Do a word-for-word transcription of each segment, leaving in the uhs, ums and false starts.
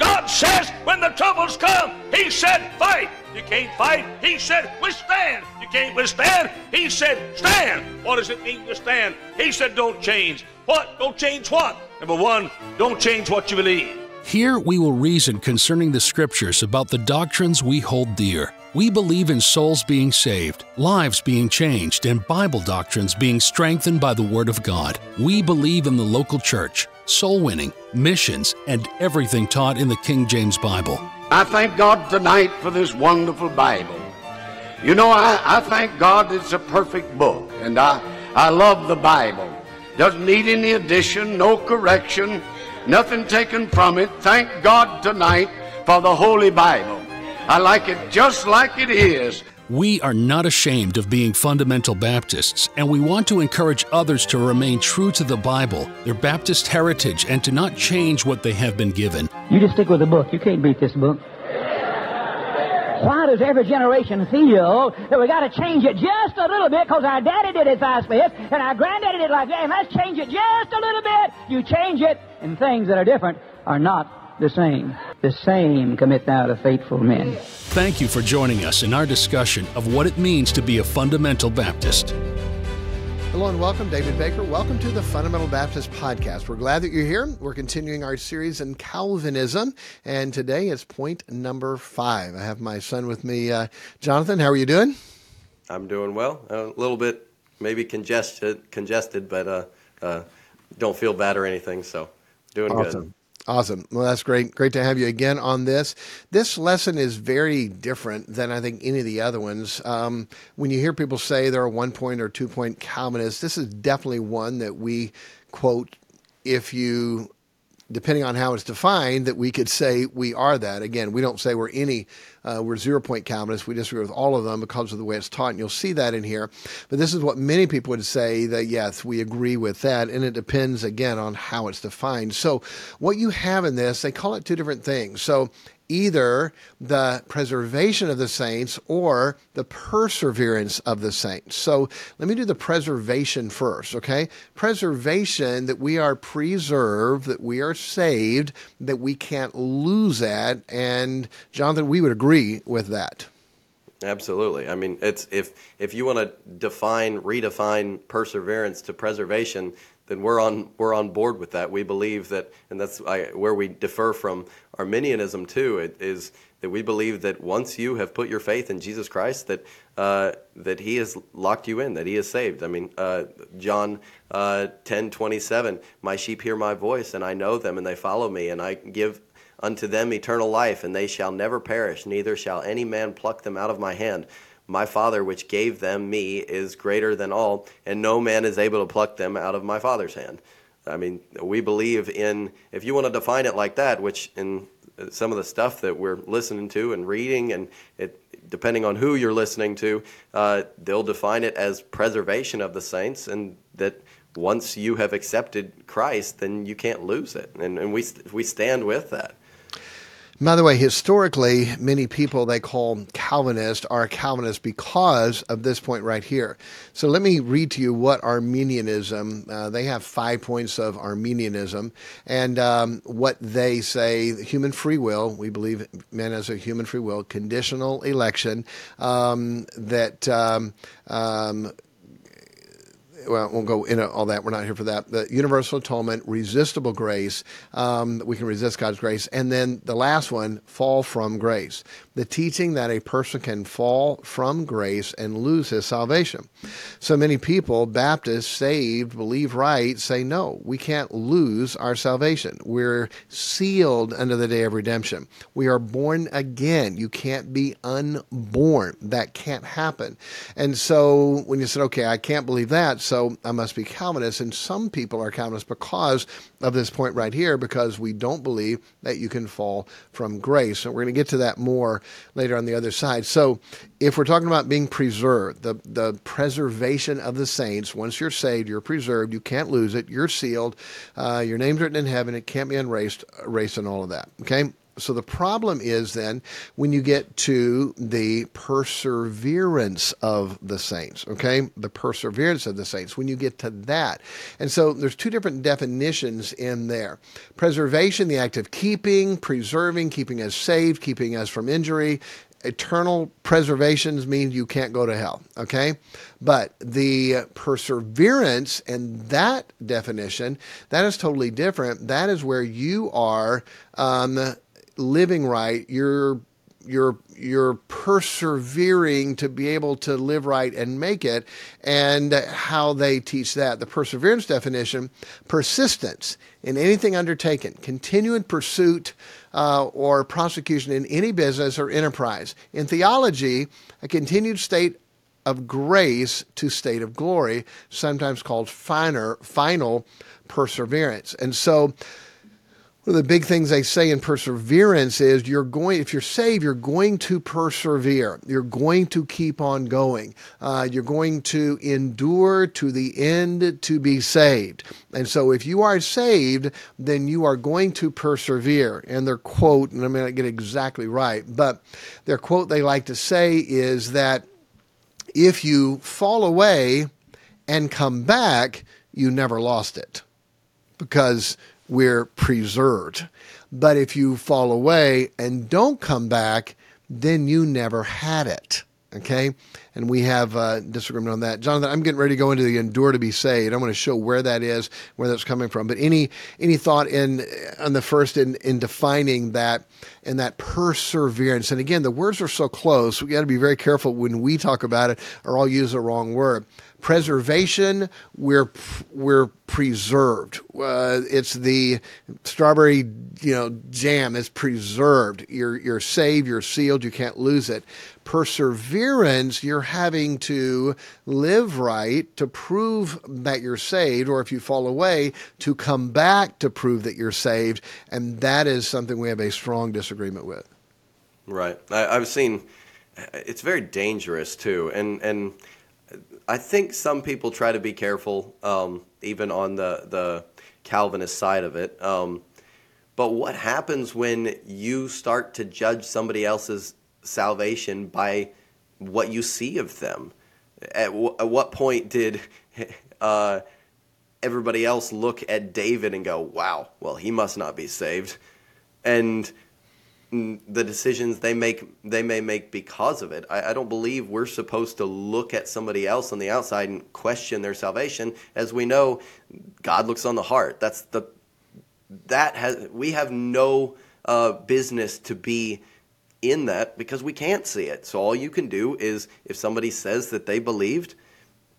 God says when the troubles come, He said, fight. You can't fight. He said, withstand. You can't withstand. He said, stand. What does it mean to stand? He said, don't change. What? Don't change what? Number one, don't change what you believe. Here we will reason concerning the scriptures about the doctrines we hold dear. We believe in souls being saved, lives being changed, and Bible doctrines being strengthened by the Word of God. We believe in the local church, soul winning, missions, and everything taught in the King James Bible. I thank God tonight for this wonderful Bible. You know, I, I thank God it's a perfect book, and I, I love the Bible. Doesn't need any addition, no correction, nothing taken from it. Thank God tonight for the Holy Bible. I like it just like it is. We are not ashamed of being fundamental Baptists, and we want to encourage others to remain true to the Bible, their Baptist heritage, and to not change what they have been given. You just stick with the book. You can't beat this book. Why does every generation feel that we got to change it just a little bit because our daddy did it like this and our granddaddy did it like that, and let's change it just a little bit? You change it, and things that are different are not the same. The same commit thou to faithful men. Thank you for joining us in our discussion of what it means to be a fundamental Baptist. Hello and welcome, David Baker. Welcome to the Fundamental Baptist Podcast. We're glad that you're here. We're continuing our series in Calvinism, and today is point number five. I have my son with me, uh, Jonathan. How are you doing? I'm doing well. A little bit maybe congested, congested, but uh, uh, don't feel bad or anything, so doing awesome. Good. Awesome. Well, that's great. Great to have you again on this. This lesson is very different than I think any of the other ones. Um, when you hear people say there are one point or two point Calvinists, this is definitely one that we quote if you, depending on how it's defined, that we could say we are that. Again, we don't say we're any, uh, we're zero point Calvinists. We disagree with all of them because of the way it's taught, and you'll see that in here. But this is what many people would say, that yes, we agree with that, and it depends, again, on how it's defined. So what you have in this, they call it two different things. So either the preservation of the saints or the perseverance of the saints. So let me do the preservation first, okay? Preservation, that we are preserved, that we are saved, that we can't lose that. And Jonathan, we would agree with that. Absolutely. I mean, it's if if you want to define, redefine perseverance to preservation, then we're on we're on board with that. We believe that, and that's I, where we differ from Arminianism too. It is that we believe that once you have put your faith in Jesus Christ, that uh, that He has locked you in, that He has saved. I mean, uh, John uh, ten twenty seven. My sheep hear my voice, and I know them, and they follow me, and I give unto them eternal life, and they shall never perish, neither shall any man pluck them out of my hand. My Father, which gave them me, is greater than all, and no man is able to pluck them out of my Father's hand. I mean, we believe in, if you want to define it like that, which in some of the stuff that we're listening to and reading, and it, depending on who you're listening to, uh, they'll define it as preservation of the saints, and that once you have accepted Christ, then you can't lose it. And, and we we stand with that. By the way, historically, many people they call Calvinist are Calvinist because of this point right here. So let me read to you what Arminianism, uh, they have five points of Arminianism, and um, what they say, human free will, we believe man has a human free will, conditional election, um, that... Um, um, Well, we'll go into all that. We're not here for that. The universal atonement, resistible grace. Um, we can resist God's grace. And then the last one, fall from grace. The teaching that a person can fall from grace and lose his salvation. So many people, Baptists, saved, believe right, say, no, we can't lose our salvation. We're sealed under the day of redemption. We are born again. You can't be unborn. That can't happen. And so when you said, okay, I can't believe that, so So I must be Calvinist, and some people are Calvinist because of this point right here, because we don't believe that you can fall from grace. And we're going to get to that more later on the other side. So if we're talking about being preserved, the, the preservation of the saints, once you're saved, you're preserved, you can't lose it, you're sealed, uh, your name's written in heaven, it can't be erased, erased and all of that, okay? So the problem is then when you get to the perseverance of the saints, okay? The perseverance of the saints, when you get to that. And so there's two different definitions in there. Preservation, the act of keeping, preserving, keeping us safe, keeping us from injury. Eternal preservations means you can't go to hell, okay? But the perseverance and that definition, that is totally different. That is where you are um, living right, you're you're you're persevering to be able to live right and make it, and how they teach that. The perseverance definition, persistence in anything undertaken, continued pursuit uh, or prosecution in any business or enterprise. In theology, a continued state of grace to state of glory, sometimes called finer, final perseverance. And so one of the big things they say in perseverance is you're going, if you're saved, you're going to persevere. You're going to keep on going. Uh, you're going to endure to the end to be saved. And so if you are saved, then you are going to persevere. And their quote, and I may not get exactly right, but their quote they like to say is that if you fall away and come back, you never lost it, because we're preserved. But if you fall away and don't come back, then you never had it, okay? And we have a disagreement on that. Jonathan, I'm getting ready to go into the endure to be saved. I'm going to show where that is, where that's coming from. But any any thought in on the first in, in defining that and that perseverance? And again, the words are so close. We got to be very careful when we talk about it, or I'll use the wrong word. Preservation, we're we're preserved. Uh, it's the strawberry, you know, jam. It's preserved. You're you're saved. You're sealed. You can't lose it. Perseverance, you're having to live right to prove that you're saved, or if you fall away, to come back to prove that you're saved. And that is something we have a strong disagreement with. Right. I, I've seen it's very dangerous too, and and. I think some people try to be careful, um, even on the, the Calvinist side of it. Um, but what happens when you start to judge somebody else's salvation by what you see of them? At, w- at what point did uh, everybody else look at David and go, wow, well, he must not be saved? And the decisions they make, they may make because of it. I, I don't believe we're supposed to look at somebody else on the outside and question their salvation. As we know, God looks on the heart. That's the that has we have no uh, business to be in that, because we can't see it. So all you can do is, if somebody says that they believed,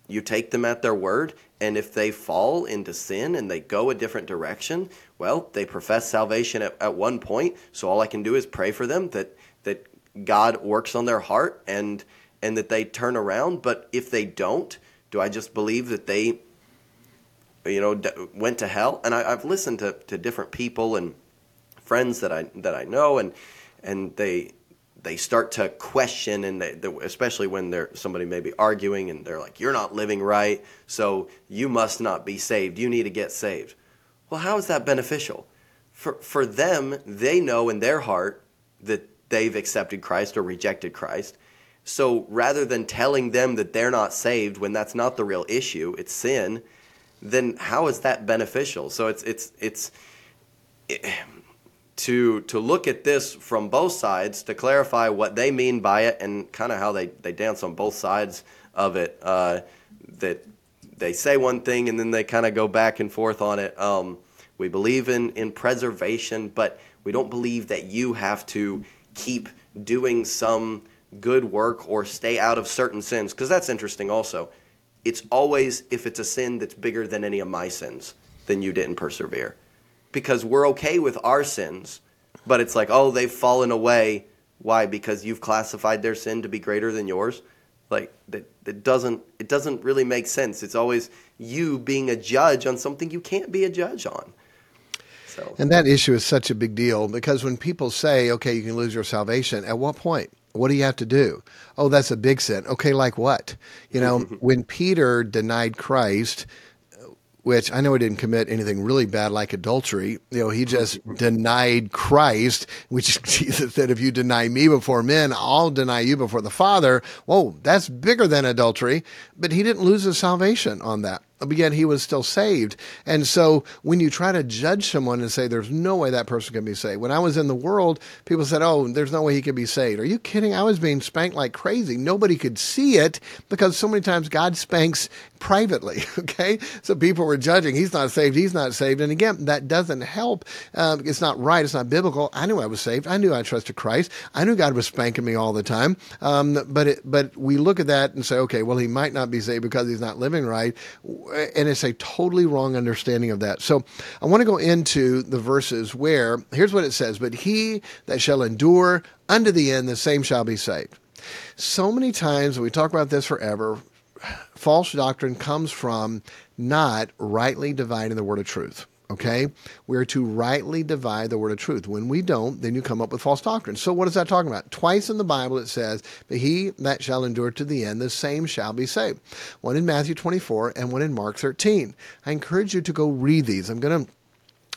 you take them at their word, and if they fall into sin and they go a different direction, well, they profess salvation at, at one point, so all I can do is pray for them that that God works on their heart and and that they turn around. But if they don't, do I just believe that they, you know, d- went to hell? And I, I've listened to, to different people and friends that I that I know, and and they... They start to question, and they, they, especially when they're somebody may be arguing, and they're like, "You're not living right, so you must not be saved. You need to get saved." Well, how is that beneficial? For for them, they know in their heart that they've accepted Christ or rejected Christ. So rather than telling them that they're not saved when that's not the real issue, it's sin, then how is that beneficial? So it's it's it's. It, to to look at this from both sides, to clarify what they mean by it and kind of how they, they dance on both sides of it, uh, that they say one thing and then they kind of go back and forth on it. Um, we believe in, in preservation, but we don't believe that you have to keep doing some good work or stay out of certain sins, because that's interesting also. It's always, if it's a sin that's bigger than any of my sins, then you didn't persevere. Because we're okay with our sins, but it's like, oh, they've fallen away. Why? Because you've classified their sin to be greater than yours. Like that, that doesn't it doesn't really make sense. It's always you being a judge on something you can't be a judge on. So, and that issue is such a big deal, because when people say, okay, you can lose your salvation, at what point? What do you have to do? Oh, that's a big sin. Okay, like what? You know, when Peter denied Christ, which I know he didn't commit anything really bad like adultery. You know, he just denied Christ, which Jesus said, if you deny me before men, I'll deny you before the Father. Whoa, that's bigger than adultery. But he didn't lose his salvation on that. But yet he was still saved. And so when you try to judge someone and say, there's no way that person can be saved. When I was in the world, people said, oh, there's no way he could be saved. Are you kidding? I was being spanked like crazy. Nobody could see it, because so many times God spanks privately, okay? So people were judging, he's not saved, he's not saved. And again, that doesn't help. Um, it's not right. It's not biblical. I knew I was saved. I knew I trusted Christ. I knew God was spanking me all the time. Um, but it, but we look at that and say, okay, well, he might not be saved because he's not living right. And it's a totally wrong understanding of that. So I want to go into the verses where, here's what it says, but he that shall endure unto the end, the same shall be saved. So many times, we talk about this forever, false doctrine comes from not rightly dividing the word of truth. Okay? We're to rightly divide the word of truth. When we don't, then you come up with false doctrine. So what is that talking about? Twice in the Bible it says, but he that shall endure to the end, the same shall be saved. One in Matthew twenty-four and one in Mark thirteen. I encourage you to go read these. I'm going to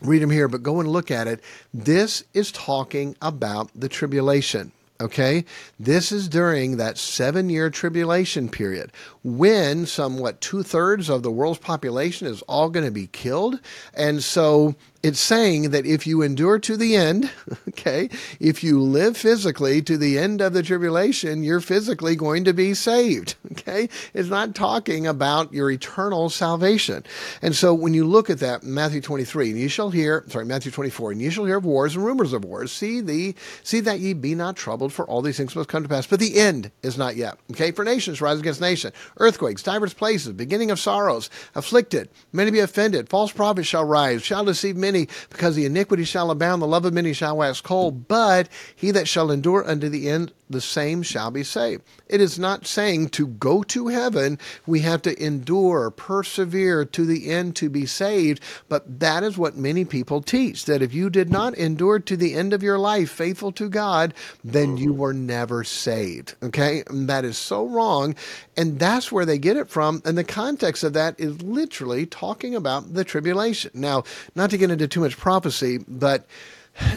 read them here, but go and look at it. This is talking about the tribulation. Okay, this is during that seven-year tribulation period when somewhat two-thirds of the world's population is all going to be killed. And so it's saying that if you endure to the end, okay, if you live physically to the end of the tribulation, you're physically going to be saved, okay? It's not talking about your eternal salvation. And so when you look at that, Matthew twenty-three, and you shall hear, sorry, Matthew twenty-four, and you shall hear of wars and rumors of wars. See the, see that ye be not troubled, for all these things must come to pass, but the end is not yet, okay? For nations rise against nation, earthquakes, divers places, beginning of sorrows, afflicted, many be offended, false prophets shall rise, shall deceive many, because the iniquity shall abound, the love of many shall wax cold, but he that shall endure unto the end, the same shall be saved. It is not saying to go to heaven, we have to endure, persevere to the end to be saved, but that is what many people teach, that if you did not endure to the end of your life faithful to God, then you were never saved, okay? And that is so wrong, and that's where they get it from, and the context of that is literally talking about the tribulation. Now, not to get into to too much prophecy, but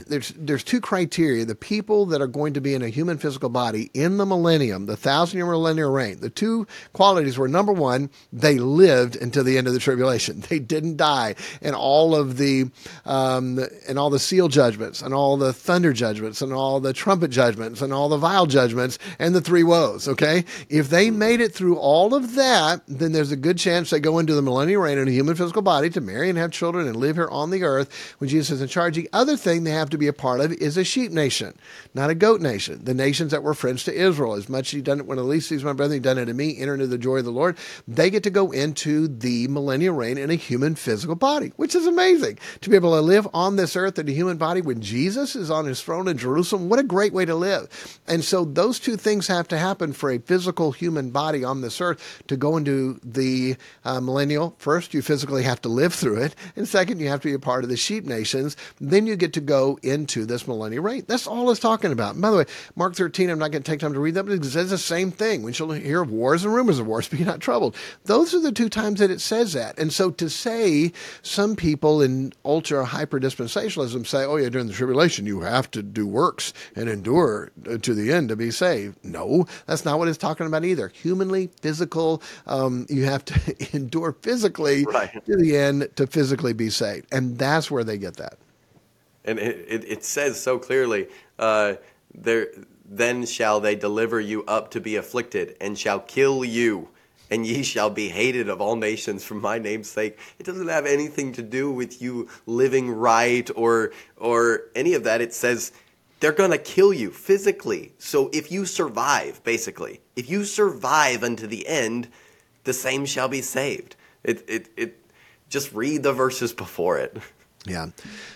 there's there's two criteria. The people that are going to be in a human physical body in the millennium, the thousand-year millennial reign, the two qualities were, number one, they lived until the end of the tribulation. They didn't die. And all of the um, and all the seal judgments and all the thunder judgments and all the trumpet judgments and all the vial judgments and the three woes, okay? If they made it through all of that, then there's a good chance they go into the millennial reign in a human physical body to marry and have children and live here on the earth when Jesus is in charge. The other thing they have to be a part of is a sheep nation, not a goat nation. The nations that were friends to Israel, as much as he done it when at least he's my brother, he done it to me, enter into the joy of the Lord. They get to go into the millennial reign in a human physical body, which is amazing. To be able to live on this earth in a human body when Jesus is on his throne in Jerusalem, what a great way to live. And so those two things have to happen for a physical human body on this earth to go into the uh, millennial. First, you physically have to live through it. And second, you have to be a part of the sheep nations. Then you get to go go into this millennial reign. That's all it's talking about. And by the way, Mark thirteen, I'm not going to take time to read that, but it says the same thing. When shall hear of wars and rumors of wars, be not troubled. Those are the two times that it says that. And so to say, some people in ultra hyper dispensationalism say, oh yeah, during the tribulation, you have to do works and endure to the end to be saved. No, that's not what it's talking about either. Humanly, physical, um, you have to endure physically right to the end to physically be saved. And that's where they get that. And it, it, it says so clearly, uh, there, then shall they deliver you up to be afflicted, and shall kill you, and ye shall be hated of all nations for my name's sake. It doesn't have anything to do with you living right or or any of that. It says they're going to kill you physically. So if you survive, basically, if you survive unto the end, the same shall be saved. It, it, it, just read the verses before it. Yeah,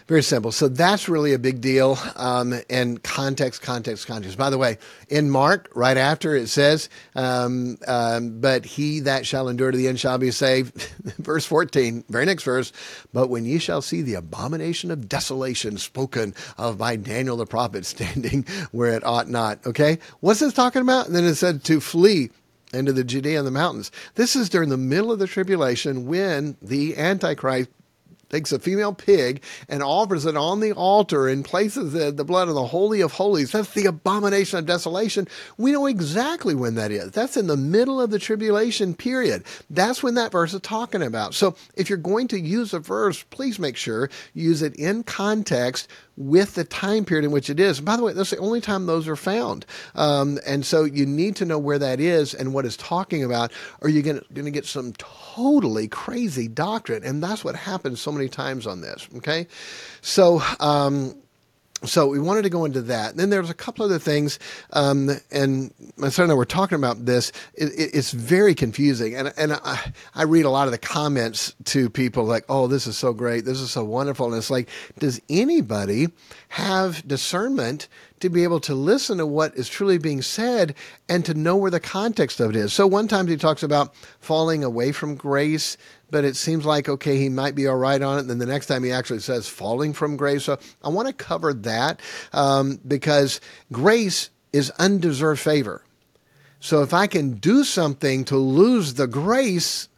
very simple. So that's really a big deal. Um, and context, context, context. By the way, in Mark, right after it says, um, um, but he that shall endure to the end shall be saved. Verse fourteen, very next verse. But when ye shall see the abomination of desolation spoken of by Daniel the prophet standing where it ought not. Okay, what's this talking about? And then it said to flee into the Judea and the mountains. This is during the middle of the tribulation when the Antichrist takes a female pig and offers it on the altar and places the, the blood of the Holy of Holies. That's the abomination of desolation. We know exactly when that is. That's in the middle of the tribulation period. That's when that verse is talking about. So if you're going to use a verse, please make sure you use it in context with the time period in which it is. And by the way, that's the only time those are found. Um, and so you need to know where that is and what it's talking about, or you're going to get some totally crazy doctrine. And that's what happens so many times on this. Okay. So, um, So we wanted to go into that. And then there's a couple other things, um, and my son and I were talking about this. It, it, it's very confusing, and and I, I read a lot of the comments to people like, "Oh, this is so great, this is so wonderful," and it's like, does anybody have discernment to be able to listen to what is truly being said and to know where the context of it is? So one time he talks about falling away from grace, but it seems like, okay, he might be all right on it. And then the next time he actually says falling from grace. So I want to cover that um, because grace is undeserved favor. So if I can do something to lose the grace,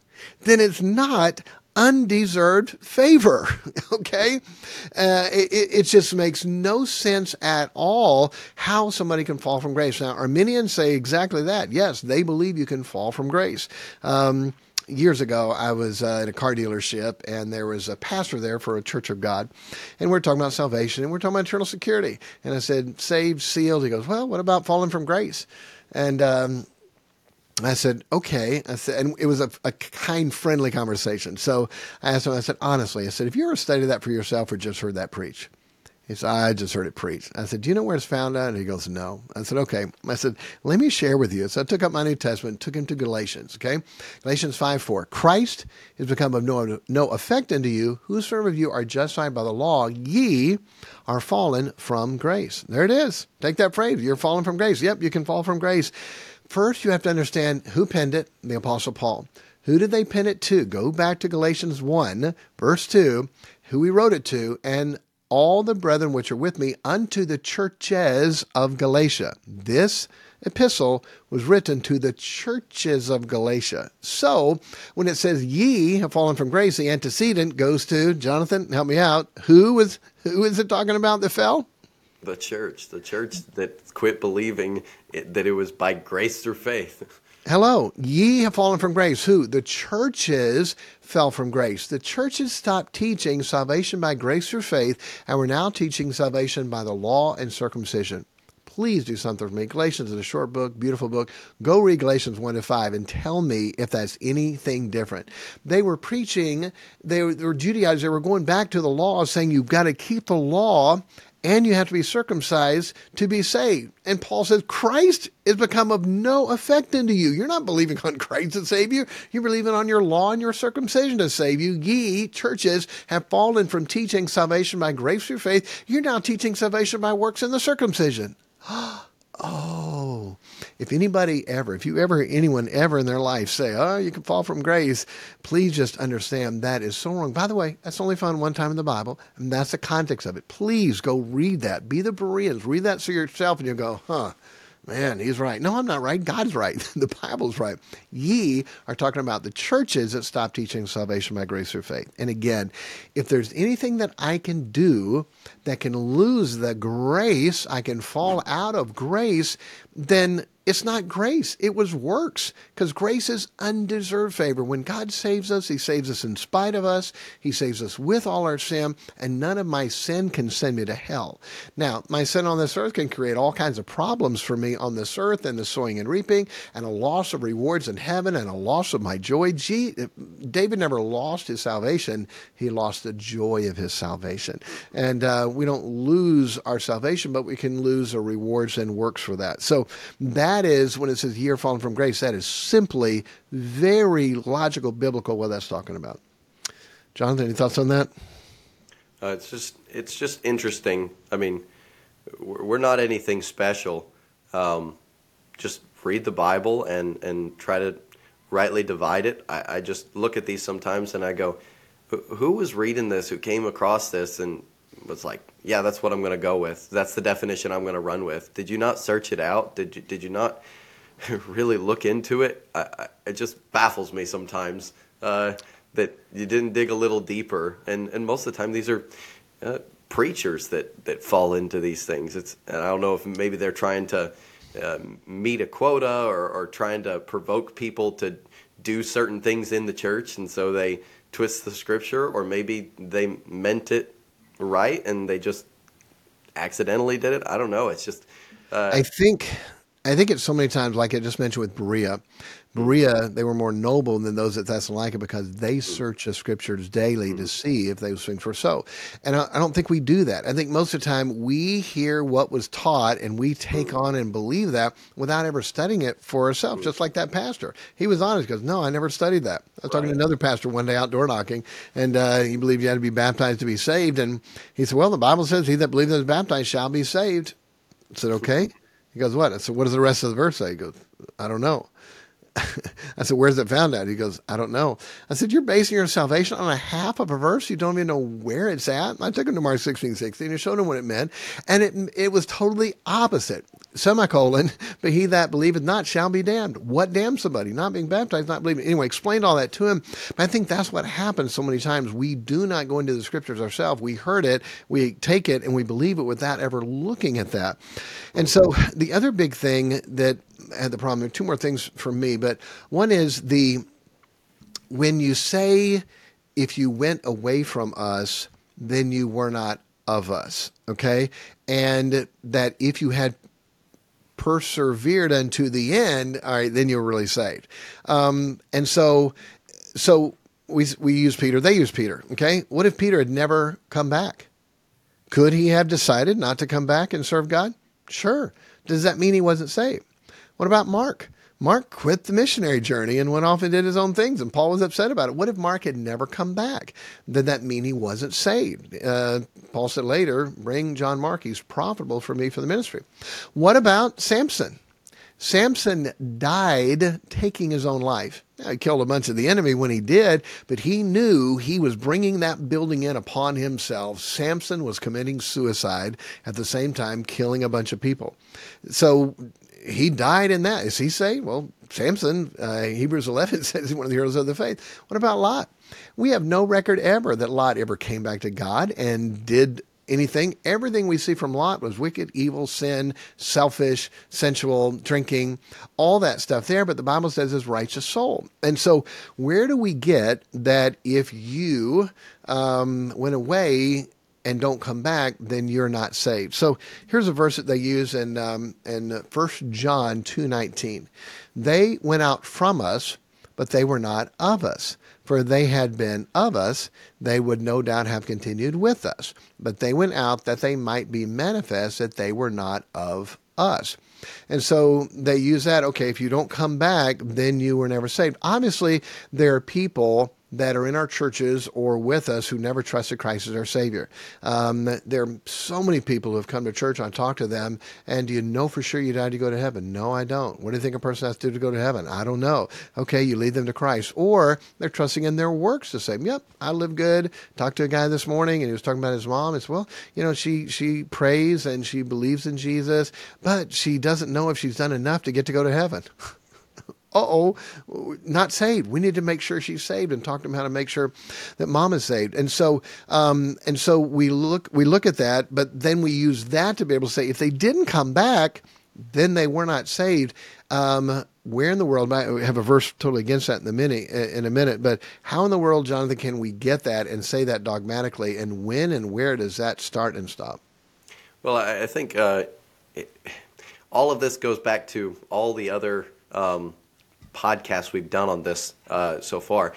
then it's not undeserved favor, okay? Uh, it, it just makes no sense at all how somebody can fall from grace. Now, Arminians say exactly that. Yes, they believe you can fall from grace. Um, years ago, I was uh, at a car dealership, and there was a pastor there for a Church of God, and we we're talking about salvation, and we we're talking about eternal security. And I said, saved, sealed. He goes, well, what about falling from grace? And um I said, okay. I said, and it was a, a kind, friendly conversation. So I asked him, I said, honestly, I said, have you ever studied that for yourself or just heard that preached? He said, I just heard it preached. I said, do you know where it's found at? And he goes, no. I said, okay. I said, let me share with you. So I took up my New Testament and took him to Galatians, okay? Galatians five four. Christ is become of no, no effect unto you, whosoever of you are justified by the law, ye are fallen from grace. There it is. Take that phrase. You're fallen from grace. Yep, you can fall from grace. First, you have to understand who penned it, the Apostle Paul. Who did they pen it to? Go back to Galatians one, verse two, who he wrote it to, and all the brethren which are with me unto the churches of Galatia. This epistle was written to the churches of Galatia. So when it says ye have fallen from grace, the antecedent goes to, Jonathan, help me out, who was, who is it talking about that fell? The church, the church that quit believing it, that it was by grace through faith. Hello, ye have fallen from grace. Who? The churches fell from grace. The churches stopped teaching salvation by grace through faith, and we're now teaching salvation by the law and circumcision. Please do something for me. Galatians is a short book, beautiful book. Go read Galatians one to five and tell me if that's anything different. They were preaching, they were, they were Judaizers, they were going back to the law, saying you've got to keep the law and you have to be circumcised to be saved. And Paul says, Christ is become of no effect unto you. You're not believing on Christ to save you. You're believing on your law and your circumcision to save you. Ye, churches, have fallen from teaching salvation by grace through faith. You're now teaching salvation by works and the circumcision. Oh, if anybody ever, if you ever hear anyone ever in their life say, oh, you can fall from grace, please just understand that is so wrong. By the way, that's only found one time in the Bible, and that's the context of it. Please go read that. Be the Bereans. Read that to yourself, and you'll go, huh, man, he's right. No, I'm not right. God's right. The Bible's right. Ye are talking about the churches that stop teaching salvation by grace through faith. And again, if there's anything that I can do that can lose the grace, I can fall out of grace, then it's not grace. It was works, because grace is undeserved favor. When God saves us, he saves us in spite of us. He saves us with all our sin, and none of my sin can send me to hell. Now, my sin on this earth can create all kinds of problems for me on this earth, and the sowing and reaping, and a loss of rewards in heaven, and a loss of my joy. Gee, David never lost his salvation. He lost the joy of his salvation. And uh, we don't lose our salvation, but we can lose our rewards and works for that. So that That is, when it says ye are fallen from grace, that is simply very logical, biblical, what that's talking about. Jonathan, any thoughts on that? Uh, it's just it's just interesting. I mean, we're not anything special. Um, just read the Bible and, and try to rightly divide it. I, I just look at these sometimes and I go, who was reading this, who came across this and was like, yeah, that's what I'm going to go with. That's the definition I'm going to run with. Did you not search it out? Did you, did you not really look into it? I, I, it just baffles me sometimes uh, that you didn't dig a little deeper. And, and most of the time these are uh, preachers that, that fall into these things. It's, and I don't know if maybe they're trying to uh, meet a quota or, or trying to provoke people to do certain things in the church. And so they twist the scripture, or maybe they meant it right and they just accidentally did it. I don't know. It's just uh, I think I think it's so many times, like I just mentioned with Berea. Berea, they were more noble than those at Thessalonica because they search the scriptures daily to see if those things were so. And I, I don't think we do that. I think most of the time we hear what was taught and we take on and believe that without ever studying it for ourselves, just like that pastor. He was honest. He goes, no, I never studied that. I was talking right. to another pastor one day out door knocking, and uh, he believed you had to be baptized to be saved. And he said, well, the Bible says he that believes and is baptized shall be saved. I said, okay. He goes, what? I said, what does the rest of the verse say? He goes, I don't know. I said, where's it found out? He goes, I don't know. I said, you're basing your salvation on a half of a verse. You don't even know where it's at. And I took him to Mark sixteen sixteen and showed him what it meant. And it it was totally opposite. Semicolon, but he that believeth not shall be damned. What damns somebody? Not being baptized, not believing. Anyway, explained all that to him. But I think that's what happens so many times. We do not go into the scriptures ourselves. We heard it, we take it, and we believe it without ever looking at that. And so the other big thing that had the problem, two more things for me, but one is the, when you say, if you went away from us, then you were not of us, okay? And that if you had persevered unto the end, all right, then you're really saved. Um, and so, so we, we use Peter, they use Peter, okay? What if Peter had never come back? Could he have decided not to come back and serve God? Sure. Does that mean he wasn't saved? What about Mark? Mark quit the missionary journey and went off and did his own things, and Paul was upset about it. What if Mark had never come back? Did that mean he wasn't saved? Uh, Paul said later, bring John Mark. He's profitable for me for the ministry. What about Samson? Samson died taking his own life. Now, he killed a bunch of the enemy when he did, but he knew he was bringing that building in upon himself. Samson was committing suicide at the same time killing a bunch of people. So he died in that. Is he saved? Well, Samson, uh, Hebrews eleven says he's one of the heroes of the faith. What about Lot? We have no record ever that Lot ever came back to God and did anything. Everything we see from Lot was wicked, evil, sin, selfish, sensual, drinking, all that stuff there. But the Bible says his righteous soul. And so where do we get that if you um, went away and don't come back, then you're not saved? So here's a verse that they use in um, in First John two nineteen. They went out from us, but they were not of us. For they had been of us, they would no doubt have continued with us. But they went out that they might be manifest that they were not of us. And so they use that, okay, if you don't come back, then you were never saved. Obviously, there are people that are in our churches or with us who never trusted Christ as our Savior. Um, there are so many people who have come to church. I talk to them, and do you know for sure you died to go to heaven? No, I don't. What do you think a person has to do to go to heaven? I don't know. Okay, you lead them to Christ. Or they're trusting in their works to say, yep, I live good. Talked to a guy this morning, and he was talking about his mom. It's, well, you know, she, she prays and she believes in Jesus, but she doesn't know if she's done enough to get to go to heaven. Uh-oh, not saved. We need to make sure she's saved and talk to them how to make sure that mom is saved. And so um, and so we look we look at that, but then we use that to be able to say, if they didn't come back, then they were not saved. Um, where in the world, I have a verse totally against that in, the mini, in a minute, but how in the world, Jonathan, can we get that and say that dogmatically? And when and where does that start and stop? Well, I think uh, it, all of this goes back to all the other Um, podcasts we've done on this uh, so far.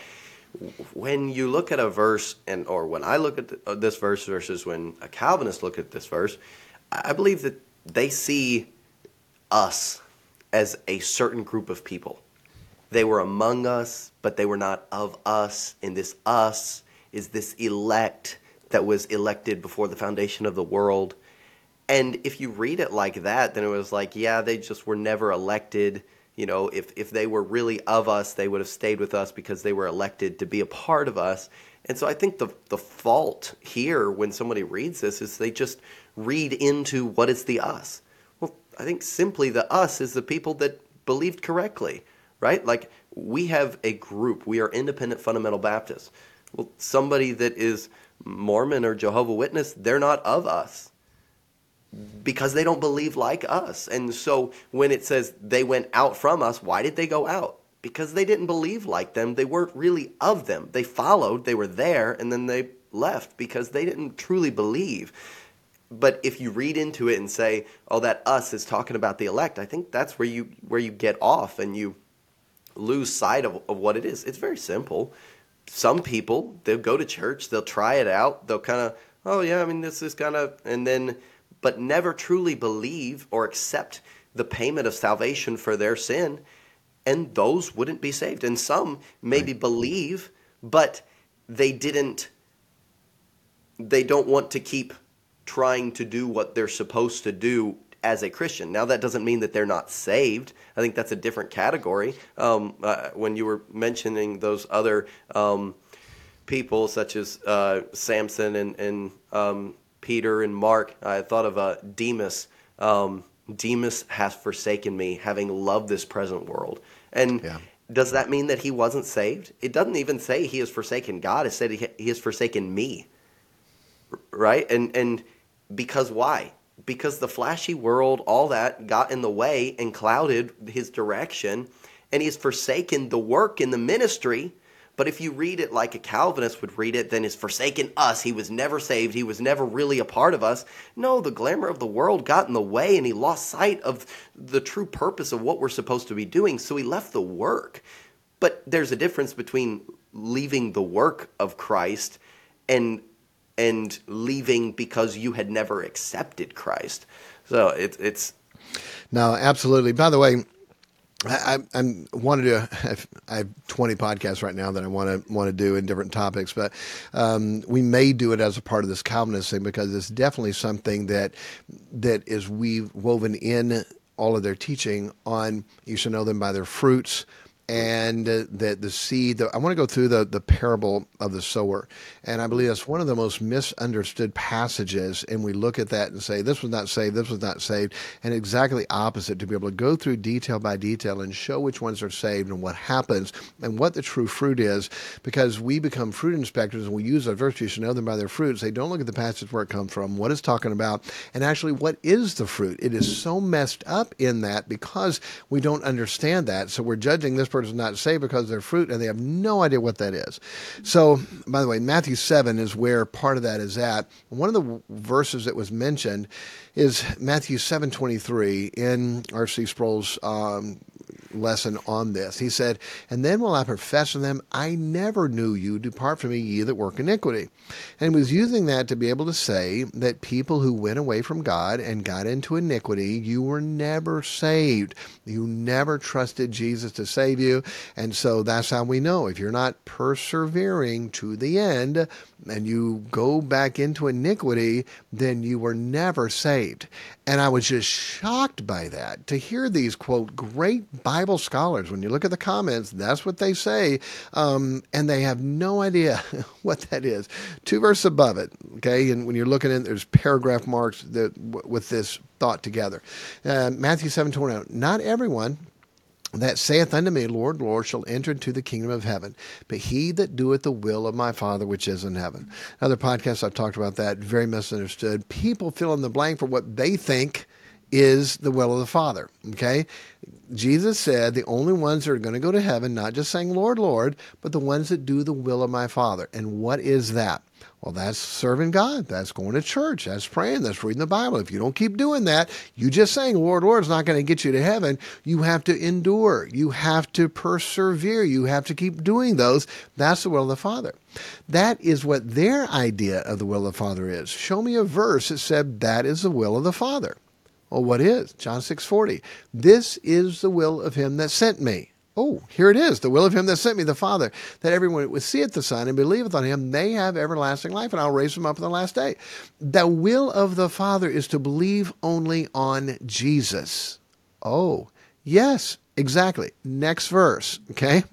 When you look at a verse, and or when I look at the, uh, this verse versus when a Calvinist look at this verse, I believe that they see us as a certain group of people. They were among us, but they were not of us. And this us is this elect that was elected before the foundation of the world. And if you read it like that, then it was like, yeah, they just were never elected. You know, if, if they were really of us, they would have stayed with us because they were elected to be a part of us. And so I think the the fault here when somebody reads this is they just read into what is the us. Well, I think simply the us is the people that believed correctly, right? Like we have a group. We are independent fundamental Baptists. Well, somebody that is Mormon or Jehovah's Witness, they're not of us because they don't believe like us. And so when it says they went out from us, why did they go out? Because they didn't believe like them. They weren't really of them. They followed, they were there, and then they left because they didn't truly believe. But if you read into it and say, oh, that us is talking about the elect, I think that's where you where you get off and you lose sight of, of what it is. It's very simple. Some people, they'll go to church, they'll try it out, they'll kind of, oh, yeah, I mean, this is kind of, and then, but never truly believe or accept the payment of salvation for their sin. And those wouldn't be saved. And some maybe right. believe, but they didn't, they don't want to keep trying to do what they're supposed to do as a Christian. Now, that doesn't mean that they're not saved. I think that's a different category. Um, uh, when you were mentioning those other um, people, such as uh, Samson and, and um, Peter and Mark, I thought of uh, Demas. Um, Demas has forsaken me, having loved this present world. And yeah. does that mean that he wasn't saved? It doesn't even say he has forsaken God. It said he, he has forsaken me, right? And and because why? Because the flashy world, all that, got in the way and clouded his direction, and he's forsaken the work in the ministry. But if you read it like a Calvinist would read it, then it's forsaken us. He was never saved. He was never really a part of us. No, the glamour of the world got in the way, and he lost sight of the true purpose of what we're supposed to be doing, so he left the work. But there's a difference between leaving the work of Christ and and leaving because you had never accepted Christ. So it, it's... No, absolutely. By the way, I, I wanted to. I've, I have twenty podcasts right now that I want to want to do in different topics, but um, we may do it as a part of this Calvinist thing because it's definitely something that that is we've woven in all of their teaching on you shall know them by their fruits. And uh, that the seed, the, I want to go through the, the parable of the sower. And I believe that's one of the most misunderstood passages. And we look at that and say, this was not saved, this was not saved. And exactly opposite, to be able to go through detail by detail and show which ones are saved and what happens and what the true fruit is. Because we become fruit inspectors and we use our verse, you should know them by their fruits. They don't look at the passage where it comes from, what it's talking about, and actually what is the fruit. It is so messed up in that because we don't understand that. So we're judging this person not saved because of their fruit, and they have no idea what that is. So, by the way, Matthew seven is where part of that is at. One of the verses that was mentioned is Matthew seven twenty-three in R C Sproul's um, lesson on this. He said, "And then will I profess to them, I never knew you. Depart from me, ye that work iniquity." And he was using that to be able to say that people who went away from God and got into iniquity, you were never saved. You never trusted Jesus to save you. You. And so that's how we know. If you're not persevering to the end and you go back into iniquity, then you were never saved. And I was just shocked by that, to hear these, quote, great Bible scholars. When you look at the comments, that's what they say. Um, and they have no idea what that is. Two verses above it, okay? And when you're looking at it, there's paragraph marks that w- with this thought together. Uh, Matthew seven twenty-one, "Not everyone that saith unto me, Lord, Lord, shall enter into the kingdom of heaven, but he that doeth the will of my Father which is in heaven." Other podcasts I've talked about that, very misunderstood. People fill in the blank for what they think is the will of the Father, okay? Jesus said the only ones that are going to go to heaven, not just saying, Lord, Lord, but the ones that do the will of my Father. And what is that? Well, that's serving God. That's going to church. That's praying. That's reading the Bible. If you don't keep doing that, you just saying, Lord, Lord, is not going to get you to heaven. You have to endure. You have to persevere. You have to keep doing those. That's the will of the Father. That is what their idea of the will of the Father is. Show me a verse that said that is the will of the Father. Well, what is? John six forty. "This is the will of him that sent me, Oh, here it is, the will of him that sent me, the Father, that everyone would see it, the Son, and believeth on him, they have everlasting life, and I'll raise them up in the last day. The will of the Father is to believe only on Jesus. Oh, yes, exactly. Next verse, okay?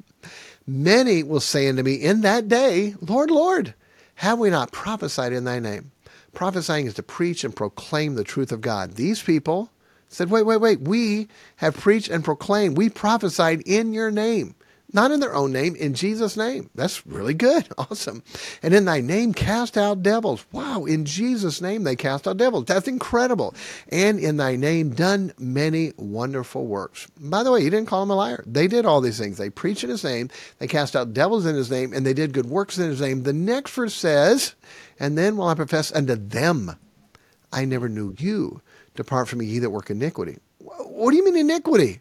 Many will say unto me in that day, Lord, Lord, have we not prophesied in thy name? Prophesying is to preach and proclaim the truth of God. These people said, wait, wait, wait, we have preached and proclaimed. We prophesied in your name, not in their own name, in Jesus' name. That's really good. Awesome. And in thy name, cast out devils. Wow. In Jesus' name, they cast out devils. That's incredible. And in thy name, done many wonderful works. By the way, he didn't call him a liar. They did all these things. They preached in his name. They cast out devils in his name, and they did good works in his name. The next verse says, and then will I profess unto them, I never knew you. Depart from me, ye that work iniquity. What do you mean iniquity?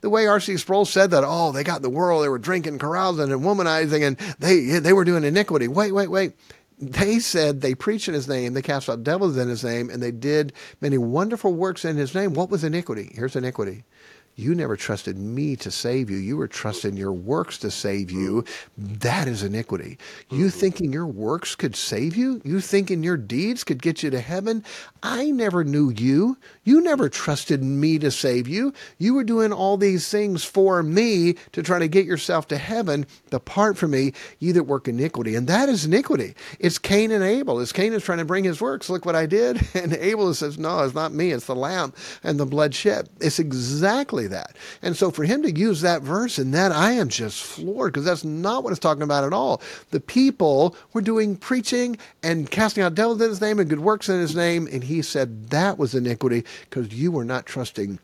The way R C Sproul said that, oh, they got the world, they were drinking, carousing, and womanizing, and they they were doing iniquity. Wait, wait, wait. They said they preached in his name, they cast out devils in his name, and they did many wonderful works in his name. What was iniquity? Here's iniquity. You never trusted me to save you. You were trusting your works to save you. That is iniquity. You thinking your works could save you? You thinking your deeds could get you to heaven? I never knew you. You never trusted me to save you. You were doing all these things for me to try to get yourself to heaven. Depart from me, ye that work iniquity. And that is iniquity. It's Cain and Abel. It's Cain is trying to bring his works. Look what I did. And Abel says, no, it's not me. It's the lamb and the blood shed. It's exactly that. And so for him to use that verse and that, I am just floored, because that's not what it's talking about at all. The people were doing preaching and casting out devils in his name and good works in his name, and he said that was iniquity because you were not trusting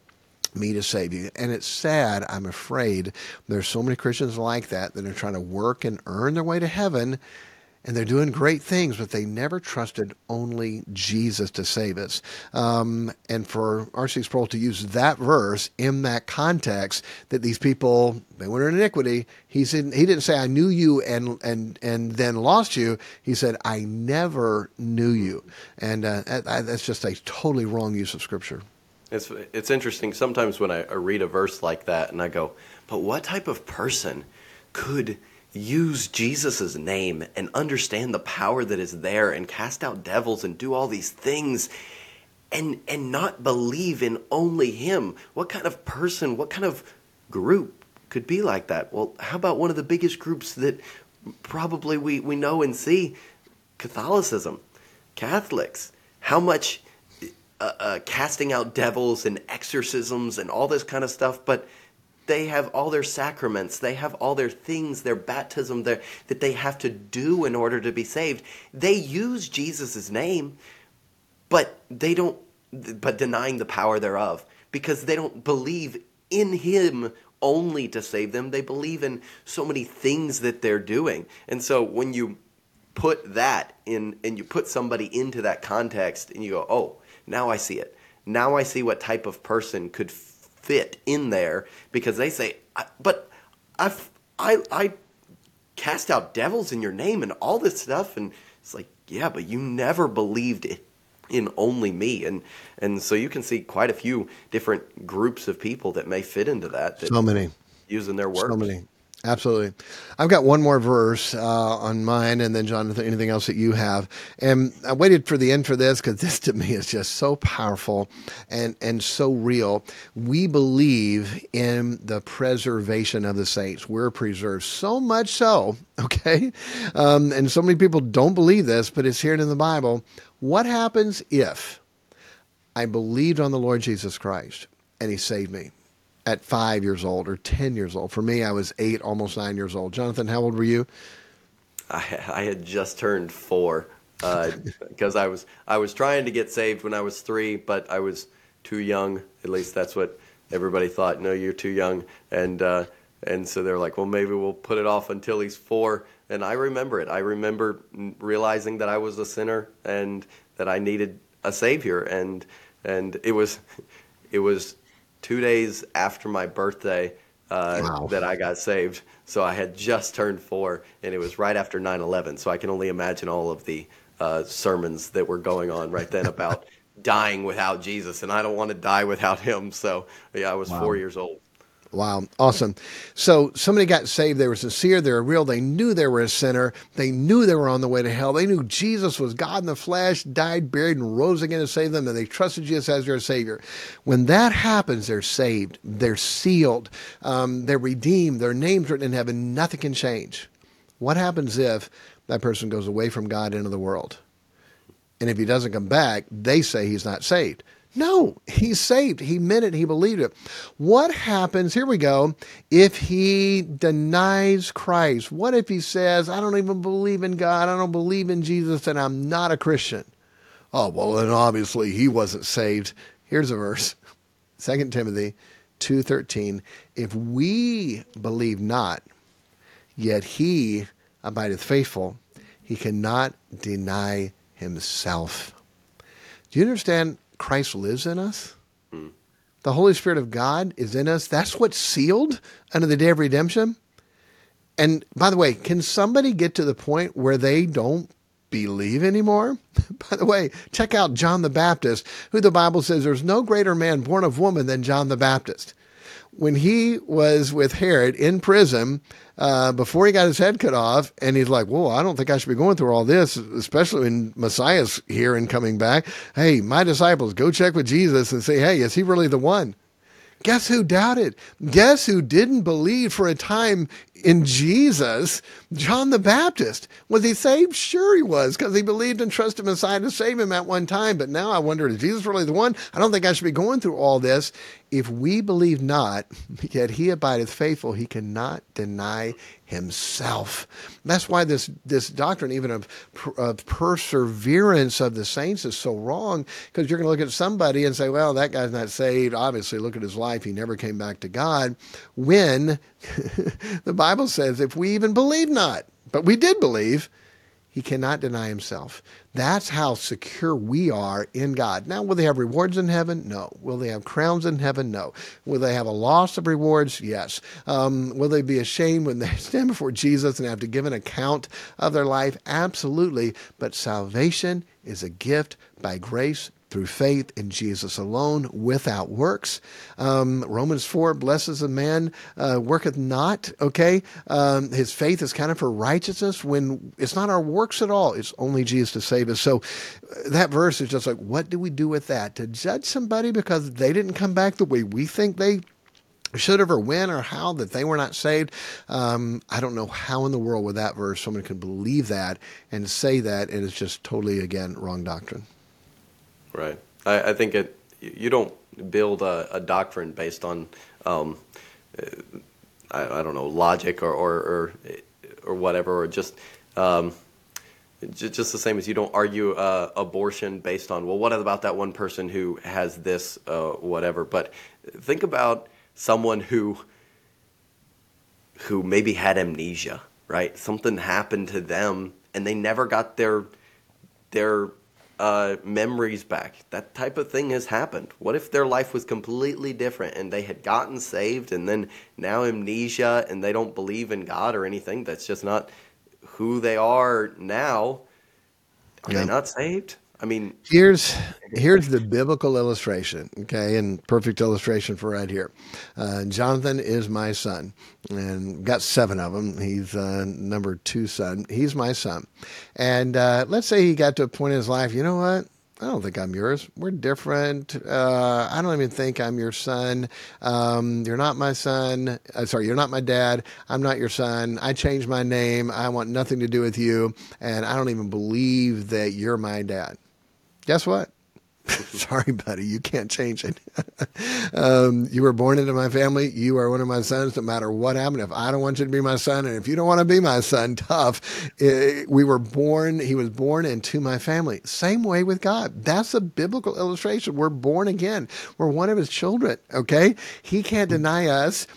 me to save you. And it's sad, I'm afraid, there's so many Christians like that that are trying to work and earn their way to heaven. And they're doing great things, but they never trusted only Jesus to save us. Um, and for R C Sproul to use that verse in that context, that these people, they were in iniquity, he said, he didn't say, I knew you and and and then lost you. He said, I never knew you. And uh, I, that's just a totally wrong use of Scripture. It's, it's interesting. Sometimes when I read a verse like that and I go, but what type of person could use Jesus's name and understand the power that is there and cast out devils and do all these things and and not believe in only him? What kind of person, what kind of group could be like that? Well, how about one of the biggest groups that probably we, we know and see? Catholicism, Catholics. How much uh, uh, casting out devils and exorcisms and all this kind of stuff, but they have all their sacraments, they have all their things, their baptism, their, that they have to do in order to be saved. They use Jesus' name, but they don't, but denying the power thereof, because they don't believe in him only to save them. They believe in so many things that they're doing. And so when you put that in, and you put somebody into that context, and you go, oh, now I see it. Now I see what type of person could fit in there, because they say, I, but I, I, I cast out devils in your name and all this stuff. And it's like, yeah, but you never believed it in only me. And, and so you can see quite a few different groups of people that may fit into that. that so many. Using their words. So many. Absolutely. I've got one more verse uh, on mine, and then, Jonathan, anything else that you have. And I waited for the end for this, because this to me is just so powerful and, and so real. We believe in the preservation of the saints. We're preserved, so much so, okay? Um, and so many people don't believe this, but it's here in the Bible. What happens if I believed on the Lord Jesus Christ and he saved me? At five years old or ten years old. For me, I was eight, almost nine years old. Jonathan, how old were you? I, I had just turned four, because uh, I was I was trying to get saved when I was three, but I was too young. At least that's what everybody thought. No, you're too young, and uh, and so they're like, well, maybe we'll put it off until he's four. And I remember it. I remember realizing that I was a sinner and that I needed a savior, and and it was it was. Two days after my birthday uh, wow. that I got saved. So I had just turned four, and it was right after nine eleven. So I can only imagine all of the uh, sermons that were going on right then about dying without Jesus. And I don't want to die without him. So yeah, I was wow. four years old. Wow. Awesome. So somebody got saved. They were sincere. They were real. They knew they were a sinner. They knew they were on the way to hell. They knew Jesus was God in the flesh, died, buried, and rose again to save them. And they trusted Jesus as their Savior. When that happens, they're saved. They're sealed. Um, they're redeemed. Their name's written in heaven. Nothing can change. What happens if that person goes away from God into the world? And if he doesn't come back, they say he's not saved. No, he's saved. He meant it. He believed it. What happens, here we go, if he denies Christ? What if he says, I don't even believe in God, I don't believe in Jesus, and I'm not a Christian? Oh, well, then obviously he wasn't saved. Here's a verse, Second Timothy two thirteen. If we believe not, yet he abideth faithful, he cannot deny himself. Do you understand? Christ lives in us. Mm. The Holy Spirit of God is in us. That's what's sealed under the day of redemption. And by the way, can somebody get to the point where they don't believe anymore? By the way, check out John the Baptist, who the Bible says there's no greater man born of woman than John the Baptist. When he was with Herod in prison, uh, before he got his head cut off, and he's like, whoa, I don't think I should be going through all this, especially when Messiah's here and coming back. Hey, my disciples, go check with Jesus and say, hey, is he really the one? Guess who doubted? Guess who didn't believe for a time in Jesus? John the Baptist. Was he saved? Sure he was, because he believed and trusted Messiah to save him at one time. But now I wonder, is Jesus really the one? I don't think I should be going through all this. If we believe not, yet he abideth faithful, he cannot deny himself. That's why this, this doctrine even of, of perseverance of the saints is so wrong, because you're going to look at somebody and say, well, that guy's not saved. Obviously, look at his life. He never came back to God. When the Bible says, if we even believe not, but we did believe, he cannot deny himself. That's how secure we are in God. Now, will they have rewards in heaven? No. Will they have crowns in heaven? No. Will they have a loss of rewards? Yes. Um, will they be ashamed when they stand before Jesus and have to give an account of their life? Absolutely. But salvation is a gift by grace through faith in Jesus alone, without works. Um, Romans four blesses a man, uh, worketh not, okay? Um, his faith is counted for righteousness when it's not our works at all. It's only Jesus to save us. So that verse is just like, what do we do with that? To judge somebody because they didn't come back the way we think they should have, or when, or how, that they were not saved. Um, I don't know how in the world with that verse someone could believe that and say that, and it's just totally, again, wrong doctrine. Right. I, I think it. You don't build a, a doctrine based on, um, I, I don't know, logic or or, or, or whatever, or just, um, just just the same as you don't argue uh, abortion based on, well, what about that one person who has this uh, whatever? But think about someone who who maybe had amnesia, right? Something happened to them, and they never got their their. Uh, memories back. That type of thing has happened. What if their life was completely different and they had gotten saved and then now amnesia and they don't believe in God or anything? That's just not who they are now. Are yeah. they not saved? I mean, here's here's the biblical illustration, okay, and perfect illustration for right here. Uh, Jonathan is my son, and got seven of them. He's uh, number two son. He's my son, and uh, let's say he got to a point in his life. You know what? I don't think I'm yours. We're different. Uh, I don't even think I'm your son. Um, you're not my son. Uh, sorry, you're not my dad. I'm not your son. I changed my name. I want nothing to do with you, and I don't even believe that you're my dad. Guess what? Sorry, buddy, you can't change it. um, you were born into my family. You are one of my sons, no matter what happened. If I don't want you to be my son, and if you don't want to be my son, tough. It, we were born, he was born into my family. Same way with God. That's a biblical illustration. We're born again. We're one of his children, okay? He can't deny us.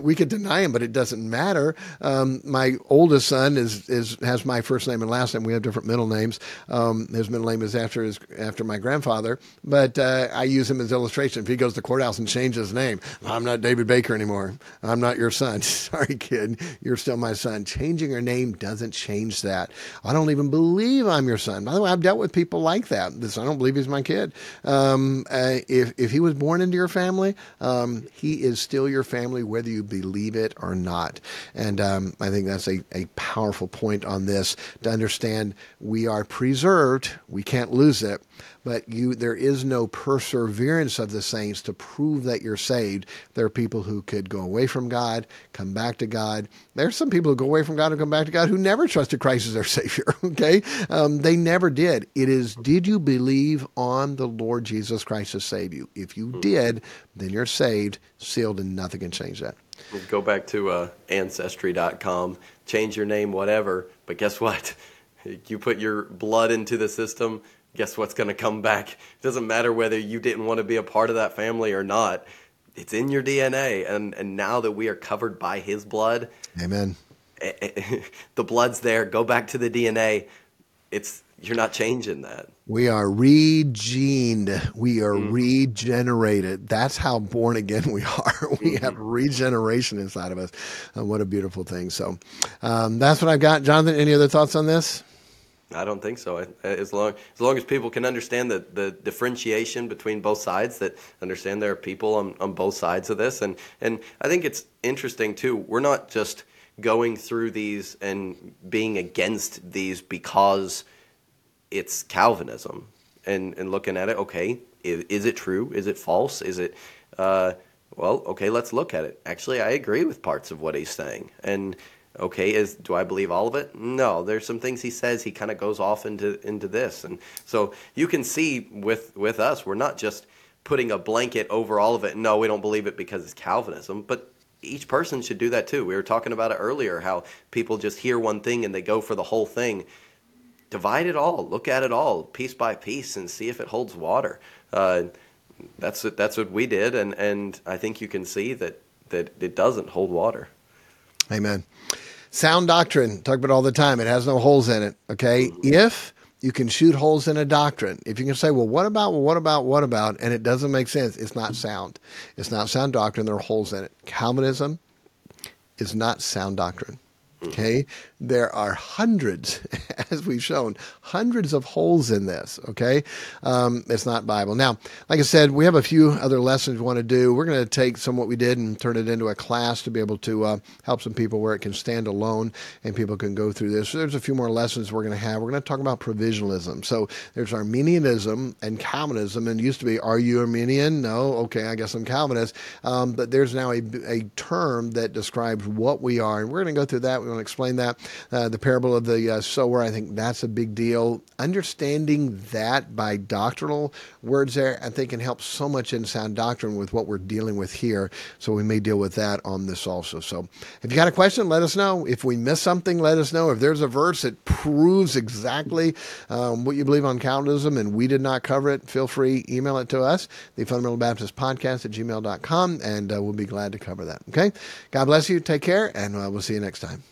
We could deny him, but it doesn't matter. Um, my oldest son is, is has my first name and last name. We have different middle names. Um, his middle name is after his, after my grandfather. brother, but uh, I use him as illustration. If he goes to the courthouse and changes his name, I'm not David Baker anymore. I'm not your son. Sorry, kid. You're still my son. Changing your name doesn't change that. I don't even believe I'm your son. By the way, I've dealt with people like that. This, I don't believe he's my kid. Um, uh, if, if he was born into your family, um, he is still your family, whether you believe it or not. And um, I think that's a, a powerful point on this, to understand we are preserved. We can't lose it. But you, there is no perseverance of the saints to prove that you're saved. There are people who could go away from God, come back to God. There's some people who go away from God and come back to God who never trusted Christ as their Savior, okay? Um, they never did. It is, did you believe on the Lord Jesus Christ to save you? If you did, then you're saved, sealed, and nothing can change that. Go back to uh, Ancestry dot com, change your name, whatever, but guess what? You put your blood into the system, guess what's going to come back? It doesn't matter whether you didn't want to be a part of that family or not. It's in your D N A. And, and now that we are covered by his blood. Amen. It, it, the blood's there. Go back to the D N A. It's you're not changing that. We are regened. We are mm-hmm. regenerated. That's how born again we are. We have regeneration inside of us. And what a beautiful thing. So um, that's what I've got. Jonathan, any other thoughts on this? I don't think so. As long as long as people can understand the, the differentiation between both sides, that understand there are people on, on both sides of this. And, and I think it's interesting, too. We're not just going through these and being against these because it's Calvinism and, and looking at it. Okay, is, is it true? Is it false? Is it, uh, well, okay, let's look at it. Actually, I agree with parts of what he's saying. And okay, is do I believe all of it? No, there's some things he says he kind of goes off into into this. And so you can see with, with us, we're not just putting a blanket over all of it. No, we don't believe it because it's Calvinism, but each person should do that too. We were talking about it earlier, how people just hear one thing and they go for the whole thing. Divide it all, look at it all, piece by piece, and see if it holds water. Uh, that's, that's what we did, and, and I think you can see that, that it doesn't hold water. Amen. Sound doctrine, talk about it all the time. It has no holes in it, okay? If you can shoot holes in a doctrine, if you can say, well, what about, well, what about, what about, and it doesn't make sense, it's not sound. It's not sound doctrine. There are holes in it. Calvinism is not sound doctrine, okay? There are hundreds, as we've shown, hundreds of holes in this, okay? Um, it's not Bible. Now, like I said, we have a few other lessons we want to do. We're going to take some of what we did and turn it into a class to be able to uh, help some people where it can stand alone and people can go through this. So there's a few more lessons we're going to have. We're going to talk about provisionalism. So there's Arminianism and Calvinism, and it used to be, are you Arminian? No, okay, I guess I'm Calvinist. Um, but there's now a, a term that describes what we are, and we're going to go through that. We want to explain that. Uh, the parable of the uh, sower, I think that's a big deal. Understanding that by doctrinal words there, I think can help so much in sound doctrine with what we're dealing with here. So we may deal with that on this also. So if you got a question, let us know. If we miss something, let us know. If there's a verse that proves exactly um, what you believe on Calvinism and we did not cover it, feel free, email it to us, the Fundamental Baptist Podcast at gmail dot com, and uh, we'll be glad to cover that. Okay? God bless you. Take care, and uh, we'll see you next time.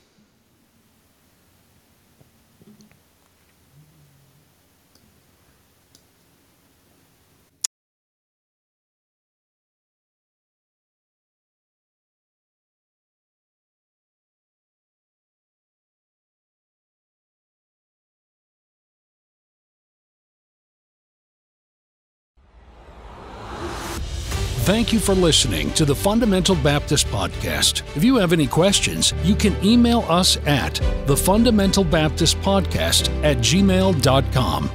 Thank you for listening to the Fundamental Baptist Podcast. If you have any questions, you can email us at the Fundamental Baptist Podcast at gmail dot com.